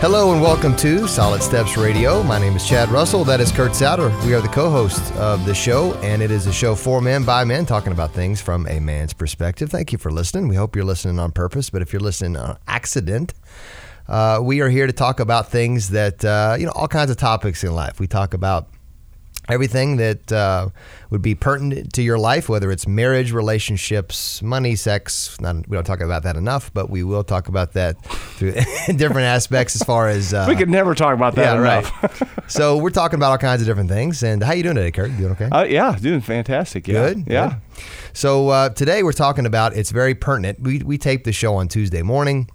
Hello and welcome to Solid Steps Radio. My name is Chad Russell. That is Kurt Sauter. We are the co-hosts of the show, and it is a show for men, by men, talking about things from a man's perspective. Thank you for listening. We hope you're listening on purpose, but if you're listening on accident, we are here to talk about things that, all kinds of topics in life. We talk about everything that would be pertinent to your life, whether it's marriage, relationships, money, sex. We don't talk about that enough, but we will talk about that through different aspects as far as... we could never talk about that enough. Right. So we're talking about all kinds of different things. And how you doing today, Kurt? You doing okay? Yeah, doing fantastic. Yeah. Good? Yeah. Good. So today we're talking about, it's very pertinent. We tape the show on Tuesday morning.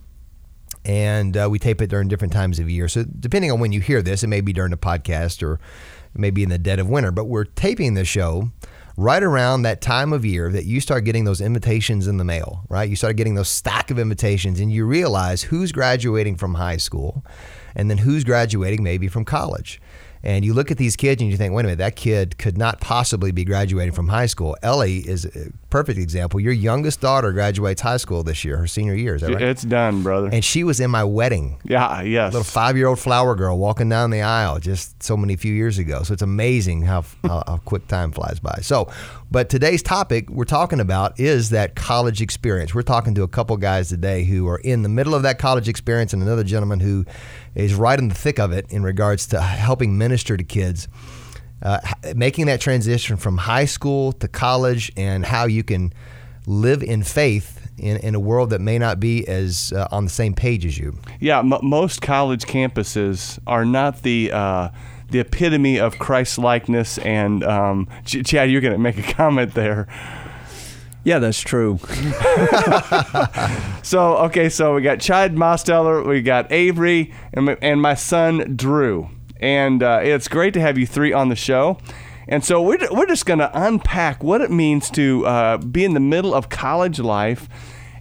And we tape it during different times of year. So depending on when you hear this, it may be during the podcast or maybe in the dead of winter. But we're taping the show right around that time of year that you start getting those invitations in the mail, right? You start getting those stack of invitations and you realize who's graduating from high school and then who's graduating maybe from college. And you look at these kids and you think, wait a minute, that kid could not possibly be graduating from high school. Ellie is a perfect example. Your youngest daughter graduates high school this year, her senior year, is that right? It's done, brother. And she was in my wedding. Yeah, yes. Little 5-year-old flower girl walking down the aisle just so many few years ago. So it's amazing how quick time flies by. So, but today's topic we're talking about is that college experience. We're talking to a couple guys today who are in the middle of that college experience and another gentleman who is right in the thick of it in regards to helping minister to kids, making that transition from high school to college and how you can live in faith in a world that may not be as on the same page as you. Yeah, most college campuses are not the epitome of Christ-likeness and, Chad, you're going to make a comment there. Yeah, that's true. So we got Chad Mosteller, we got Avery, and my son, Drew. And it's great to have you three on the show. And so we're just going to unpack what it means to be in the middle of college life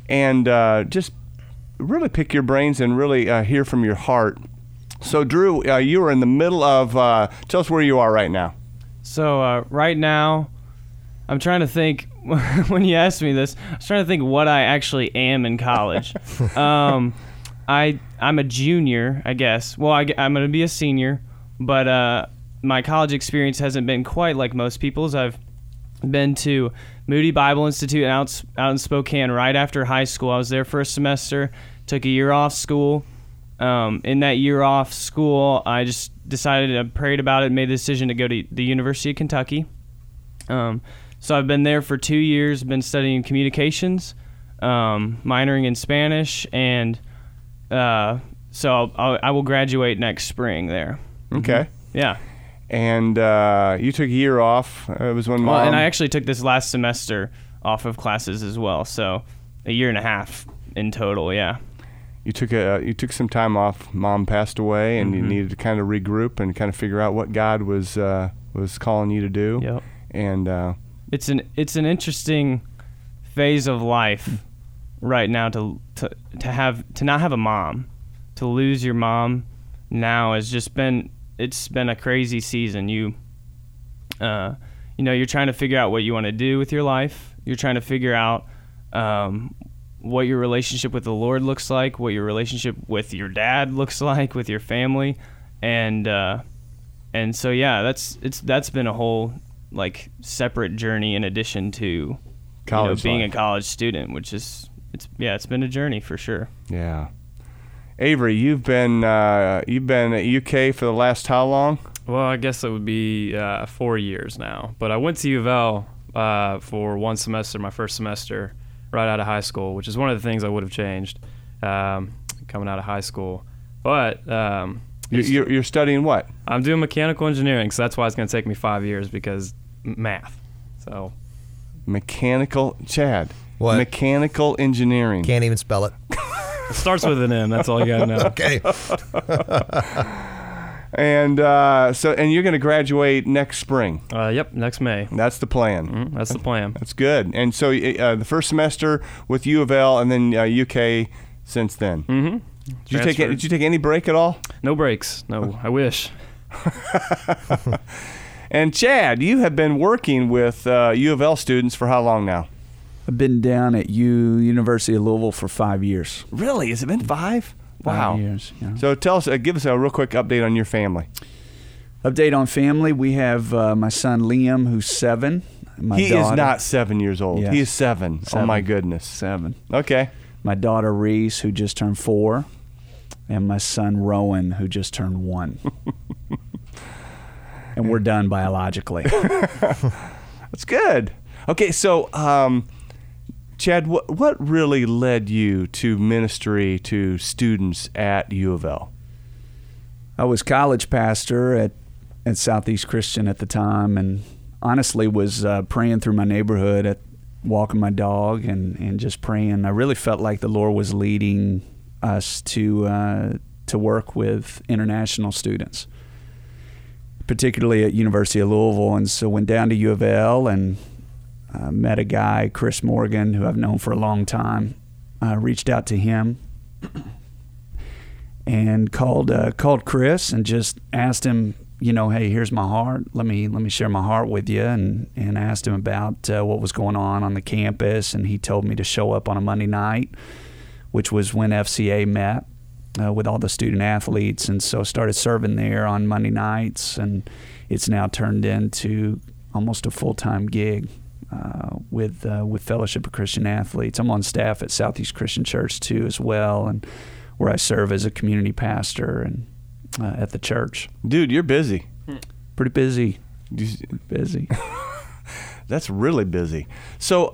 and just really pick your brains and really hear from your heart. So, Drew, you are in the middle of, tell us where you are right now. So, right now, I'm trying to think... When you asked me this, I was trying to think what I actually am in college. I'm a junior, I guess. Well, I'm going to be a senior, but my college experience hasn't been quite like most people's. I've been to Moody Bible Institute out in Spokane right after high school. I was there for a semester, took a year off school. In that year off school, I just decided, I prayed about it, made the decision to go to the University of Kentucky. So I've been there for 2 years, been studying communications, minoring in Spanish, and so I will graduate next spring there. Okay. Mm-hmm. Yeah. And you took a year off. It was when Mom... Well, and I actually took this last semester off of classes as well, so a year and a half in total, yeah. You took some time off. Mom passed away, and you needed to kind of regroup and kind of figure out what God was calling you to do. Yep. And... It's an interesting phase of life right now to not have a mom, to lose your mom now has just been, it's been a crazy season. You're trying to figure out what you want to do with your life. You're trying to figure out what your relationship with the Lord looks like, what your relationship with your dad looks like, with your family, and so yeah, that's been a whole like separate journey in addition to college, being a college student, which is it's been a journey for sure. Yeah. Avery, you've been at UK for the last how long? Well, I guess it would be 4 years now, but I went to U of L for one semester, my first semester right out of high school, which is one of the things I would have changed coming out of high school. But you're studying what? I'm doing mechanical engineering, so that's why it's going to take me 5 years, because math. So mechanical, Chad. What? Mechanical engineering. Can't even spell it. It starts with an M. That's all you got to know. Okay. And you're going to graduate next spring. Yep, next May. That's the plan. Mm-hmm, that's the plan. That's good. And so the first semester with U of L, and then UK since then. Mm-hmm. Did you take any break at all? No breaks. No, I wish. And Chad, you have been working with U of L students for how long now? I've been down at University of Louisville for 5 years. Really? Has it been 5? Wow. 5 years. You know? So tell us, give us a real quick update on your family. Update on family. We have my son Liam, who's 7. My he daughter. Is not 7 years old. Yes. He is 7. Oh my goodness. 7. Okay. My daughter Reese, who just turned 4, and my son Rowan, who just turned 1. And we're done biologically. That's good. Okay, so Chad, what really led you to ministry to students at U of L? I was college pastor at Southeast Christian at the time, and honestly was praying through my neighborhood, at walking my dog and just praying. I really felt like the Lord was leading us to work with international students, particularly at University of Louisville. And so went down to U of L and met a guy, Chris Morgan, who I've known for a long time. I reached out to him and called Chris and just asked him, you know, hey, here's my heart. Let me share my heart with you, and asked him about what was going on the campus, and he told me to show up on a Monday night, which was when FCA met with all the student athletes, and so started serving there on Monday nights, and it's now turned into almost a full-time gig with Fellowship of Christian Athletes. I'm on staff at Southeast Christian Church too as well, and where I serve as a community pastor and at the church. Dude, you're busy. Pretty busy. Busy. That's really busy. So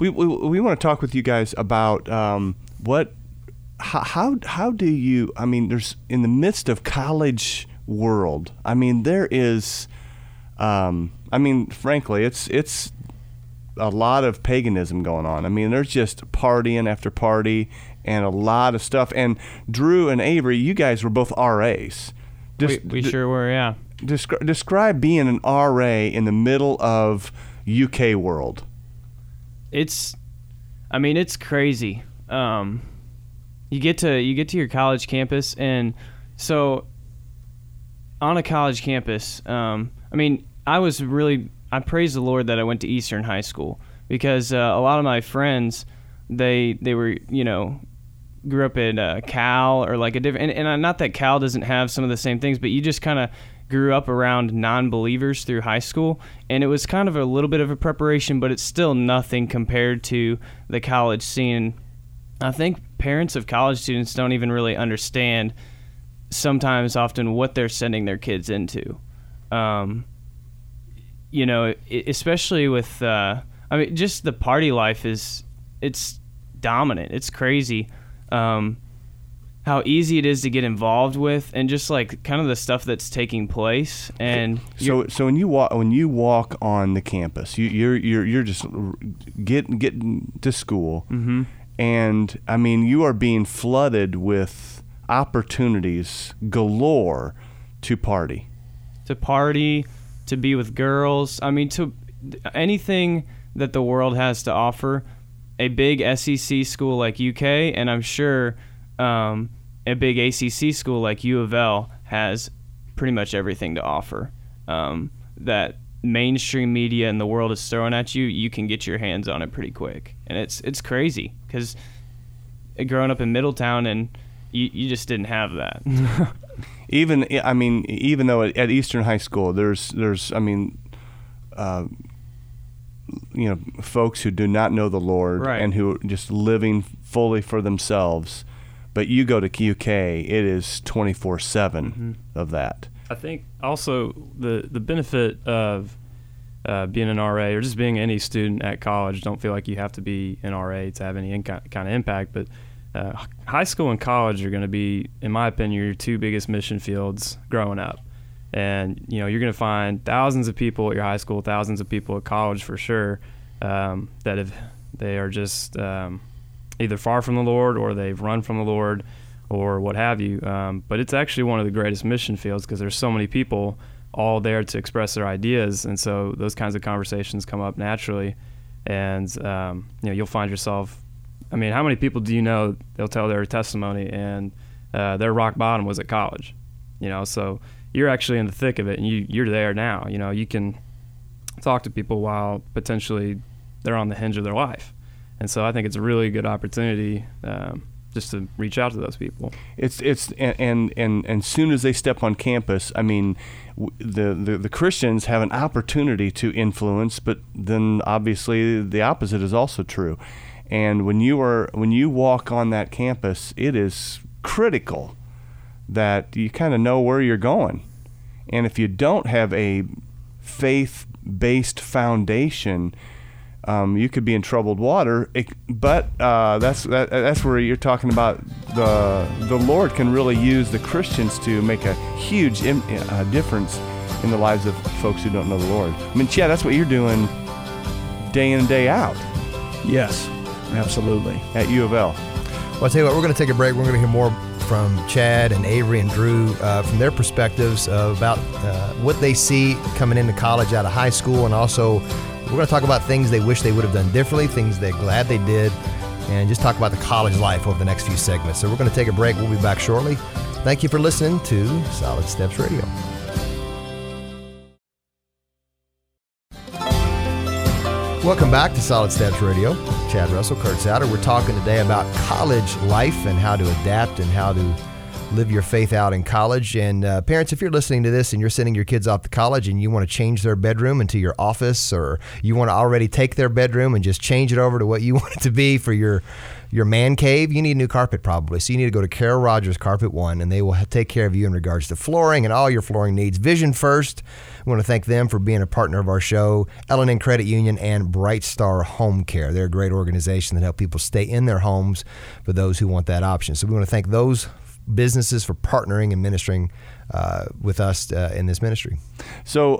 we want to talk with you guys about how do you, I mean, there's, in the midst of college world, I mean, there is, I mean, frankly, it's a lot of paganism going on. I mean, there's just partying after party and a lot of stuff. And Drew and Avery, you guys were both RAs. We sure were, yeah. Describe being an RA in the middle of UK world. It's crazy. You get to your college campus, and so on a college campus, I praise the Lord that I went to Eastern High School, because a lot of my friends, they were, you know, grew up at Cal or like a different, and not that Cal doesn't have some of the same things, but you just kind of grew up around non-believers through high school, and it was kind of a little bit of a preparation, but it's still nothing compared to the college scene. I think parents of college students don't even really understand often what they're sending their kids into. You know, especially with, just the party life it's dominant. It's crazy how easy it is to get involved with, and just like kind of the stuff that's taking place. And so when you walk on the campus, you're just getting to school. Mm-hmm. And, I mean, you are being flooded with opportunities galore to party, to be with girls. I mean, to anything that the world has to offer. A big SEC school like UK, and I'm sure a big ACC school like U of L has pretty much everything to offer that mainstream media in the world is throwing at you. You can get your hands on it pretty quick, and it's crazy, because growing up in Middletown, and you just didn't have that. even though at Eastern High School there's you know, folks who do not know the Lord, right, and who are just living fully for themselves, but you go to QK, it is 24/7 of that. I think also the benefit of being an RA, or just being any student at college, don't feel like you have to be an RA to have any kind of impact, but high school and college are going to be, in my opinion, your two biggest mission fields growing up. And, you know, you're going to find thousands of people at your high school, thousands of people at college for sure, that have, they are just either far from the Lord, or they've run from the Lord, or what have you. But it's actually one of the greatest mission fields, because there's so many people all there to express their ideas. And so those kinds of conversations come up naturally. And, you know, you'll find yourself, I mean, how many people do you know, they'll tell their testimony, and their rock bottom was at college, you know? So you're actually in the thick of it, and you're there now, you know, you can talk to people while potentially they're on the hinge of their life. And so I think it's a really good opportunity, just to reach out to those people. And soon as they step on campus, I mean, the Christians have an opportunity to influence, but then obviously the opposite is also true. And when you walk on that campus, it is critical that you kind of know where you're going. And if you don't have a faith-based foundation, you could be in troubled water. But that's where you're talking about the Lord can really use the Christians to make a huge difference in the lives of folks who don't know the Lord. I mean, yeah, that's what you're doing day in and day out. Yes, absolutely. At U of L. Well, I'll tell you what, we're going to take a break. We're going to hear more from Chad and Avery and Drew from their perspectives about what they see coming into college out of high school, and also we're going to talk about things they wish they would have done differently, things they're glad they did, and just talk about the college life over the next few segments. So we're going to take a break. We'll be back shortly. Thank you for listening to Solid Steps Radio. Welcome back to Solid Steps Radio. Chad Russell, Kurt Sauter. We're talking today about college life and how to adapt and how to live your faith out in college. And parents, if you're listening to this and you're sending your kids off to college and you want to change their bedroom into your office, or you want to already take their bedroom and just change it over to what you want it to be for your man cave, you need new carpet probably. So you need to go to Carol Rogers Carpet One, and they will take care of you in regards to flooring and all your flooring needs. Vision First. We want to thank them for being a partner of our show, L&N Credit Union and Bright Star Home Care. They're a great organization that help people stay in their homes for those who want that option. So we want to thank those businesses for partnering and ministering with us in this ministry. So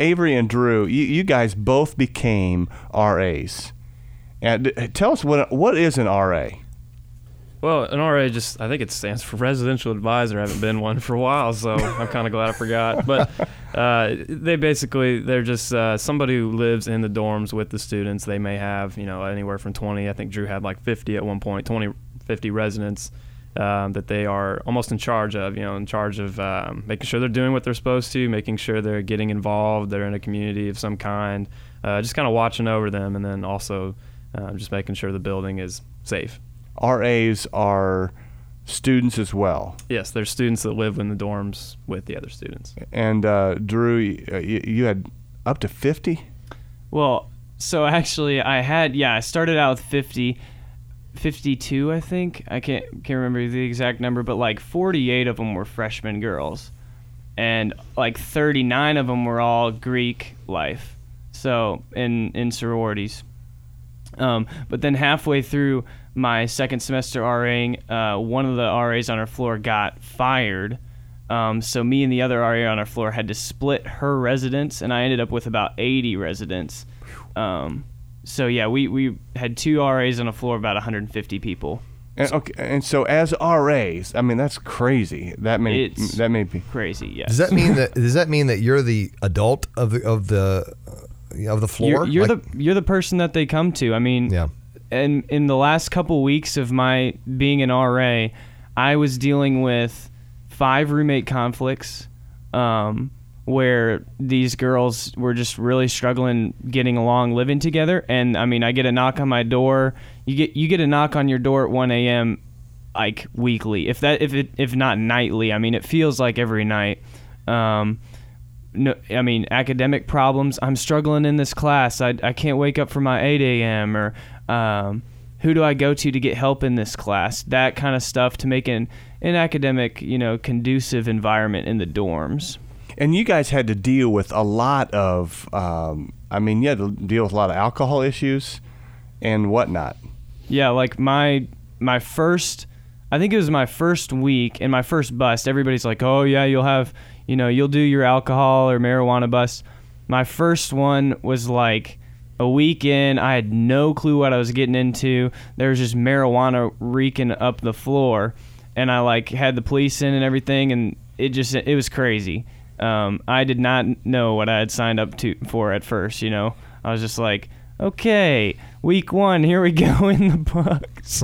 Avery and Drew, you guys both became RAs. And tell us, what is an RA? Well, an RA I think it stands for residential advisor. I haven't been one for a while, so I'm kind of glad I forgot. But they're just somebody who lives in the dorms with the students. They may have, anywhere from 20. I think Drew had like 50 at one point, 20, 50 residents that they are almost in charge of, making sure they're doing what they're supposed to, making sure they're getting involved, they're in a community of some kind, just kind of watching over them, and then also just making sure the building is safe. RAs are students as well. Yes, they're students that live in the dorms with the other students. And Drew, you had up to 50? Well, so actually I started out with 50, 52 I think. I can't remember the exact number, but like 48 of them were freshman girls. And like 39 of them were all Greek life, so in sororities. But then halfway through my second semester RAing, one of the RAs on our floor got fired. So me and the other RA on our floor had to split her residence, and I ended up with about 80 residents. We had two RAs on a floor, about 150 people. And so as RAs, I mean, that's crazy. That may be crazy. Yes. Does that mean that you're the adult of the floor? You're the person that they come to. I mean, yeah. And in the last couple weeks of my being an RA, I was dealing with 5 roommate conflicts where these girls were just really struggling getting along, living together. And I mean, I get a knock on my door. You get a knock on your door at 1 a.m. like weekly, if not nightly. I mean, it feels like every night. No, I mean, academic problems. I'm struggling in this class. I can't wake up for my 8 a.m. or who do I go to get help in this class? That kind of stuff, to make an academic, conducive environment in the dorms. And you guys had to deal with a lot of, you had to deal with a lot of alcohol issues and whatnot. Yeah, like my first, I think it was my first week and my first bust. Everybody's like, oh yeah, you'll have... you'll do your alcohol or marijuana bust. My first one was like a week in. I had no clue what I was getting into. There was just marijuana reeking up the floor, and I like had the police in and everything, and it was crazy. I did not know what I had signed up for at first. I was just like, okay, week one, here we go in the books.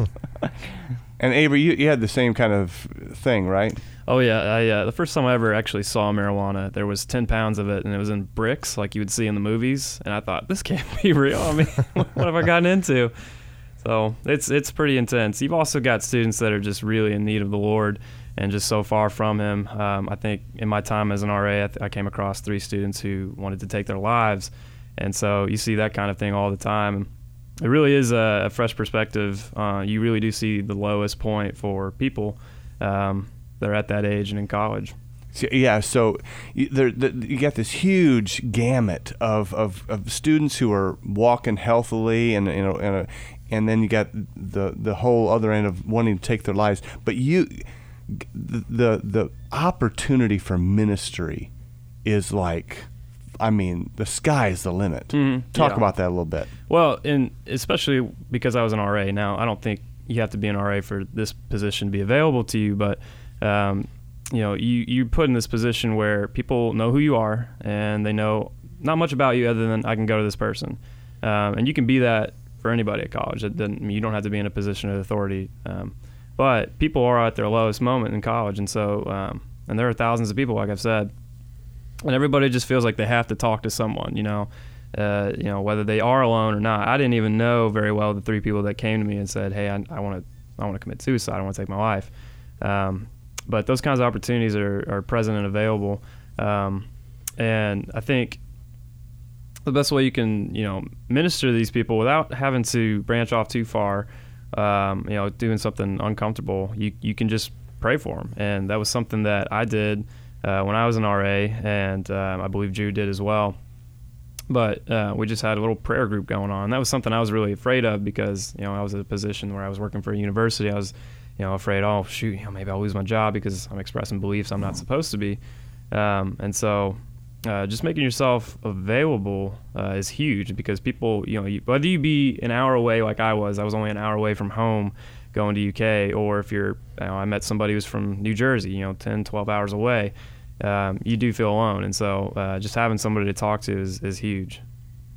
And Avery, you had the same kind of thing, right? Oh yeah, I the first time I ever actually saw marijuana, there was 10 pounds of it, and it was in bricks like you would see in the movies, and I thought, this can't be real. I mean, what have I gotten into? So it's pretty intense. You've also got students that are just really in need of the Lord and just so far from Him. I think in my time as an RA, I came across 3 students who wanted to take their lives. And so you see that kind of thing all the time. It really is a fresh perspective. You really do see the lowest point for people that are at that age and in college. Yeah, so you got this huge gamut of students who are walking healthily, and you know, and then you got the whole other end of wanting to take their lives. But the opportunity for ministry is like, I mean, the sky is the limit. Mm-hmm. Talk about that a little bit. Well, and especially because I was an RA. Now, I don't think you have to be an RA for this position to be available to you, but you know, you put in this position where people know who you are, and they know not much about you other than I can go to this person. And you can be that for anybody at college. It doesn't mean you don't have to be in a position of authority. But people are at their lowest moment in college. And so, and there are thousands of people, like I've said, and everybody just feels like they have to talk to someone, you know, whether they are alone or not. I didn't even know very well the 3 people that came to me and said, hey, I want to commit suicide. I want to take my life. But those kinds of opportunities are present and available. And I think the best way you can, you know, minister to these people without having to branch off too far, you know, doing something uncomfortable, you can just pray for them. And that was something that I did when I was an RA, and I believe Drew did as well. But we just had a little prayer group going on. And that was something I was really afraid of because, you know, I was in a position where I was working for a university. I was, you know, afraid, oh, shoot, you know, maybe I'll lose my job because I'm expressing beliefs I'm not supposed to be. And so just making yourself available is huge because people, you know, whether you be an hour away like I was only an hour away from home going to UK, or if you're, you know, I met somebody who's from New Jersey, you know, 10, 12 hours away, you do feel alone. And so just having somebody to talk to is huge.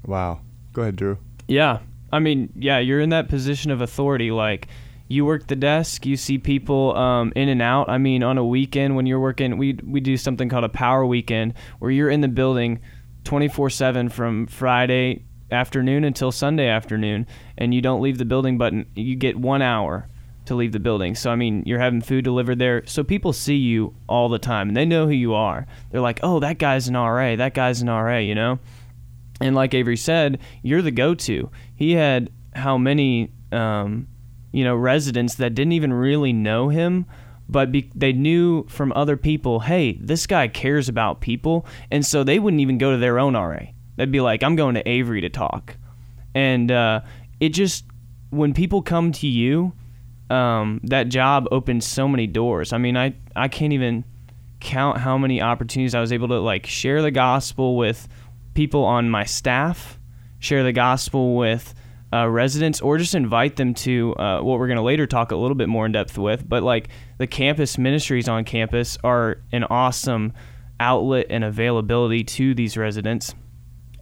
Wow. Go ahead, Drew. Yeah. I mean, yeah, you're in that position of authority, like, you work the desk, you see people in and out. I mean, on a weekend when you're working, we do something called a power weekend where you're in the building 24/7 from Friday afternoon until Sunday afternoon, and you don't leave the building, but you get 1 hour to leave the building. So, I mean, you're having food delivered there. So people see you all the time, and they know who you are. They're like, oh, that guy's an RA. That guy's an RA, you know? And like Avery said, you're the go-to. He had how many... you know, residents that didn't even really know him, but they knew from other people, hey, this guy cares about people. And so they wouldn't even go to their own RA. They'd be like, I'm going to Avery to talk. And it just, when people come to you, that job opens so many doors. I mean, I can't even count how many opportunities I was able to, like, share the gospel with people on my staff, share the gospel with residents, or just invite them to what we're going to later talk a little bit more in depth with, but like the campus ministries on campus are an awesome outlet and availability to these residents.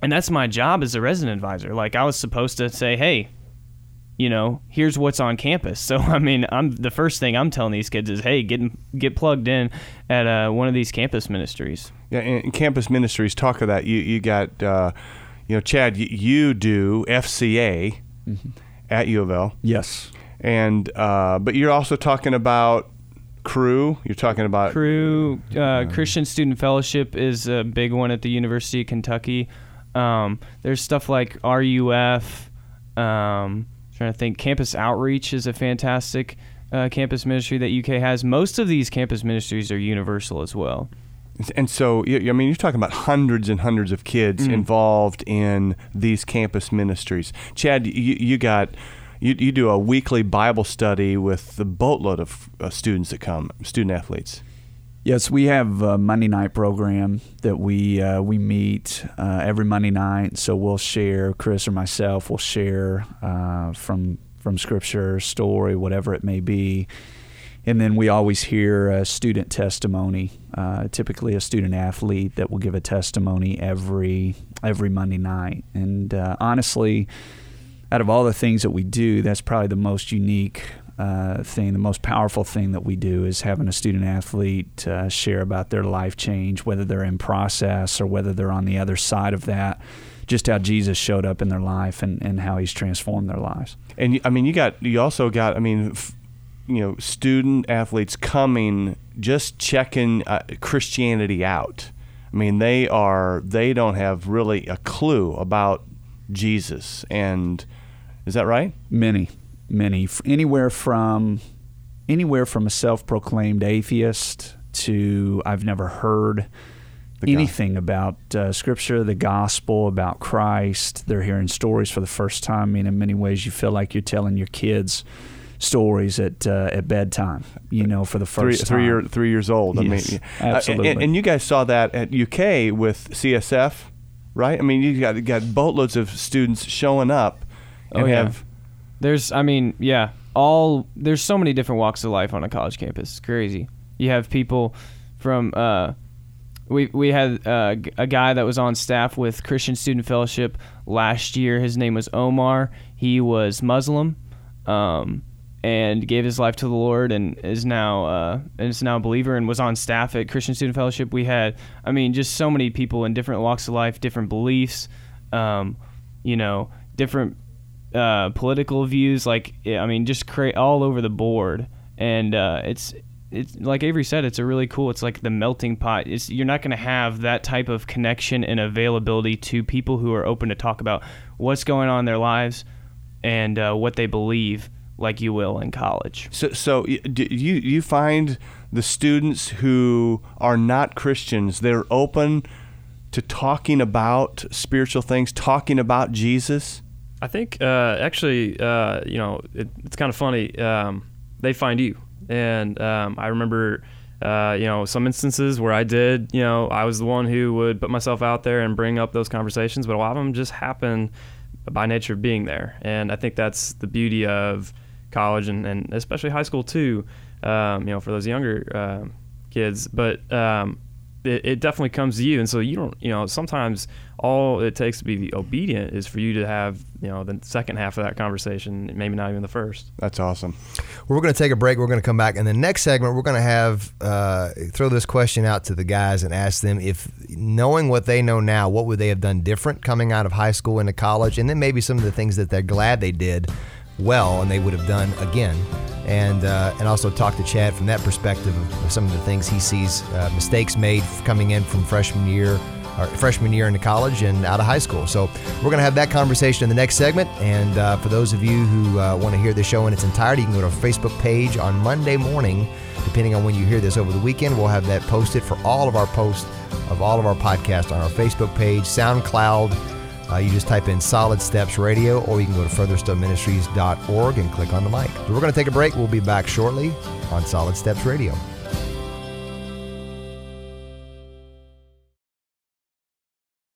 And that's my job as a resident advisor. Like, I was supposed to say, hey, you know, here's what's on campus. So, I mean, I'm the first thing I'm telling these kids is, hey, get plugged in at one of these campus ministries. Yeah, and campus ministries, talk of that. You got... you know, Chad, you do FCA at U of L. Yes. And, but you're also talking about CRU. You're talking about... CRU, Christian Student Fellowship is a big one at the University of Kentucky. There's stuff like RUF. I'm trying to think. Campus Outreach is a fantastic campus ministry that UK has. Most of these campus ministries are universal as well. And so, I mean, you're talking about hundreds and hundreds of kids involved in these campus ministries. Chad, you do a weekly Bible study with the boatload of students that come, student athletes. Yes, we have a Monday night program that we meet every Monday night. So we'll share, Chris or myself will share from Scripture, story, whatever it may be. And then we always hear a student testimony, typically a student athlete that will give a testimony every Monday night. And honestly, out of all the things that we do, that's probably the most unique thing, the most powerful thing that we do is having a student athlete share about their life change, whether they're in process or whether they're on the other side of that, just how Jesus showed up in their life and how he's transformed their lives. And I mean, you also got student athletes coming, just checking Christianity out. I mean, they don't have really a clue about Jesus. And is that right? Many, anywhere from a self-proclaimed atheist to I've never heard anything about Scripture, the gospel, about Christ. They're hearing stories for the first time. I mean, in many ways, you feel like you're telling your kids stories at bedtime, for the first time. 3 years old. Yes, absolutely. And you guys saw that at UK with CSF, right? I mean, you got boatloads of students showing up and have... There's so many different walks of life on a college campus. It's crazy. You have people from... We had a guy that was on staff with Christian Student Fellowship last year. His name was Omar. He was Muslim, and gave his life to the Lord, and is now a believer, and was on staff at Christian Student Fellowship. We had, just so many people in different walks of life, different beliefs, different political views. All over the board, and it's like Avery said, it's a really cool, it's like the melting pot. You're not going to have that type of connection and availability to people who are open to talk about what's going on in their lives and what they believe like you will in college. So do you find the students who are not Christians, they're open to talking about spiritual things, talking about Jesus? I think it's kind of funny. They find you. And I remember, some instances where I did, I was the one who would put myself out there and bring up those conversations, but a lot of them just happen by nature of being there. And I think that's the beauty of college and especially high school too, for those younger kids. But it definitely comes to you. And so you don't, sometimes all it takes to be obedient is for you to have, the second half of that conversation, maybe not even the first. That's awesome. Well, we're going to take a break. We're going to come back. In the next segment, we're going to have, throw this question out to the guys and ask them if, knowing what they know now, what would they have done different coming out of high school into college? And then maybe some of the things that they're glad they did well and they would have done again. And also talk to Chad from that perspective of some of the things he sees, mistakes made coming in from freshman year into college and out of high school. So we're going to have that conversation in the next segment. And for those of you who want to hear the show in its entirety, you can go to our Facebook page on Monday morning. Depending on when you hear this over the weekend, we'll have that posted for all of our posts of all of our podcasts on our Facebook page, SoundCloud. You just type in Solid Steps Radio, or you can go to Furtherstoneministries.org and click on the mic. So we're going to take a break. We'll be back shortly on Solid Steps Radio.